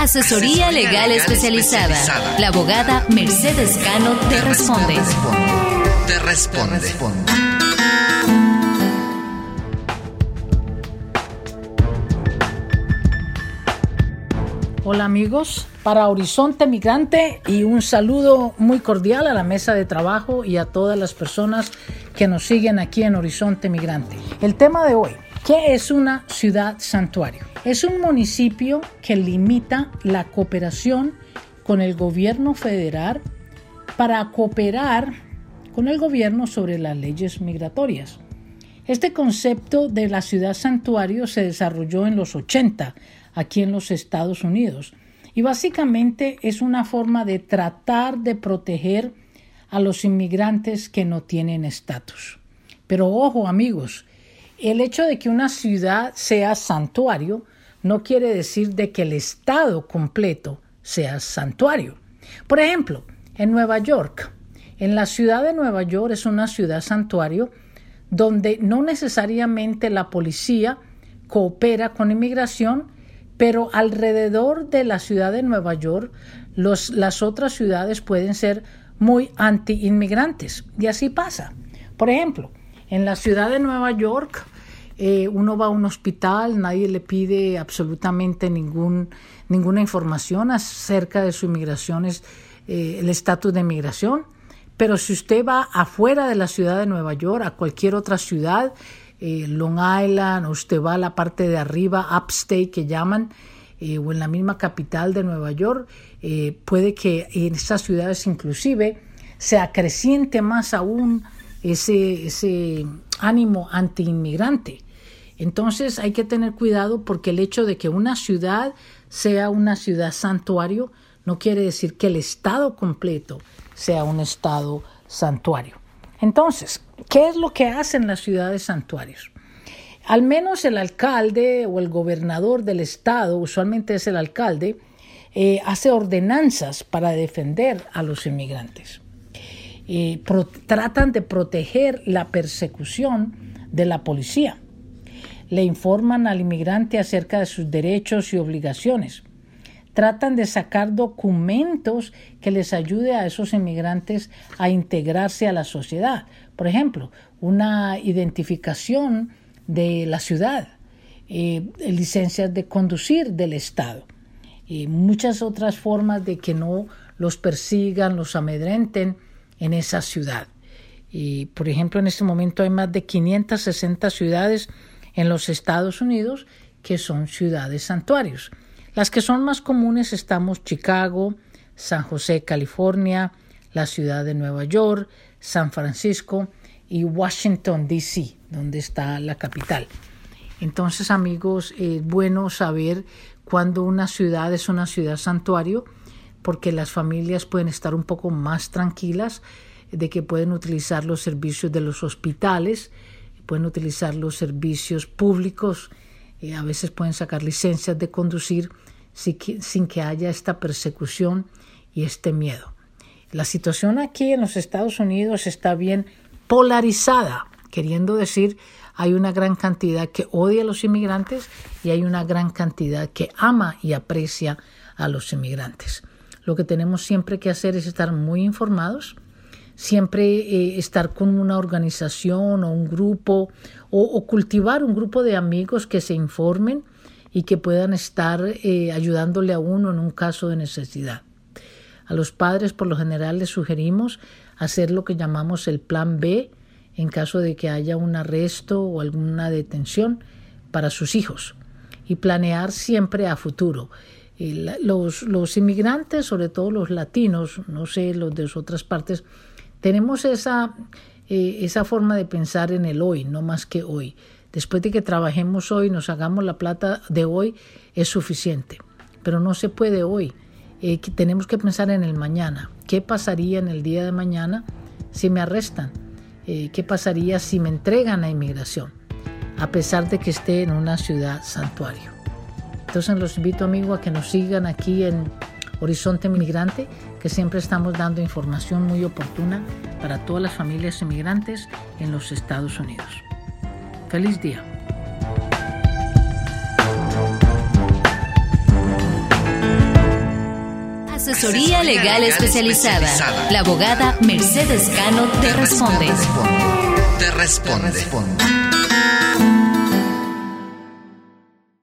Asesoría Legal especializada. La abogada Mercedes Cano te responde. Hola amigos, para Horizonte Migrante y un saludo muy cordial a la mesa de trabajo y a todas las personas que nos siguen aquí en Horizonte Migrante. El tema de hoy, ¿qué es una ciudad santuario? Es un municipio que limita la cooperación con el gobierno federal para cooperar con el gobierno sobre las leyes migratorias. Este concepto de la ciudad santuario se desarrolló en los 80 aquí en los Estados Unidos y básicamente es una forma de tratar de proteger a los inmigrantes que no tienen estatus. Pero ojo amigos, el hecho de que una ciudad sea santuario no quiere decir de que el estado completo sea santuario. Por ejemplo, en Nueva York, en la ciudad de Nueva York es una ciudad santuario donde no necesariamente la policía coopera con inmigración, pero alrededor de la ciudad de Nueva York, las otras ciudades pueden ser muy anti-inmigrantes. Y así pasa. Por ejemplo, en la ciudad de Nueva York, uno va a un hospital, nadie le pide absolutamente ninguna información acerca de su inmigración, el estatus de inmigración. Pero si usted va afuera de la ciudad de Nueva York, a cualquier otra ciudad, Long Island, o usted va a la parte de arriba, Upstate que llaman, o en la misma capital de Nueva York, puede que en estas ciudades inclusive se acreciente más aún ese ánimo antiinmigrante. Entonces hay que tener cuidado porque el hecho de que una ciudad sea una ciudad santuario no quiere decir que el estado completo sea un estado santuario. Entonces, ¿qué es lo que hacen las ciudades santuarios? Al menos el alcalde o el gobernador del estado, usualmente es el alcalde, hace ordenanzas para defender a los inmigrantes. Tratan de proteger la persecución de la policía. Le informan al inmigrante acerca de sus derechos y obligaciones. Tratan de sacar documentos que les ayude a esos inmigrantes a integrarse a la sociedad. Por ejemplo, una identificación de la ciudad, licencias de conducir del Estado y muchas otras formas de que no los persigan, los amedrenten en esa ciudad. Y, por ejemplo, en este momento hay más de 560 ciudades en los Estados Unidos que son ciudades santuarios. Las que son más comunes estamos Chicago, San José, California, la ciudad de Nueva York, San Francisco y Washington, D.C., donde está la capital. Entonces, amigos, es bueno saber cuándo una ciudad es una ciudad santuario, porque las familias pueden estar un poco más tranquilas de que pueden utilizar los servicios de los hospitales, pueden utilizar los servicios públicos, a veces pueden sacar licencias de conducir sin que haya esta persecución y este miedo. La situación aquí en los Estados Unidos está bien polarizada, queriendo decir, hay una gran cantidad que odia a los inmigrantes y hay una gran cantidad que ama y aprecia a los inmigrantes. Lo que tenemos siempre que hacer es estar muy informados, siempre estar con una organización o un grupo o cultivar un grupo de amigos que se informen y que puedan estar ayudándole a uno en un caso de necesidad. A los padres por lo general les sugerimos hacer lo que llamamos el plan B en caso de que haya un arresto o alguna detención para sus hijos y planear siempre a futuro. Los inmigrantes, sobre todo los latinos, no sé, los de otras partes, tenemos esa forma de pensar en el hoy, no más que hoy. Después de que trabajemos hoy, nos hagamos la plata de hoy, es suficiente. Pero no se puede hoy. Tenemos que pensar en el mañana. ¿Qué pasaría en el día de mañana si me arrestan? ¿Qué pasaría si me entregan a inmigración? A pesar de que esté en una ciudad santuario. Entonces los invito, amigos, a que nos sigan aquí en Horizonte Migrante, que siempre estamos dando información muy oportuna para todas las familias inmigrantes en los Estados Unidos. ¡Feliz día! Asesoría legal especializada. La abogada Mercedes Cano te responde.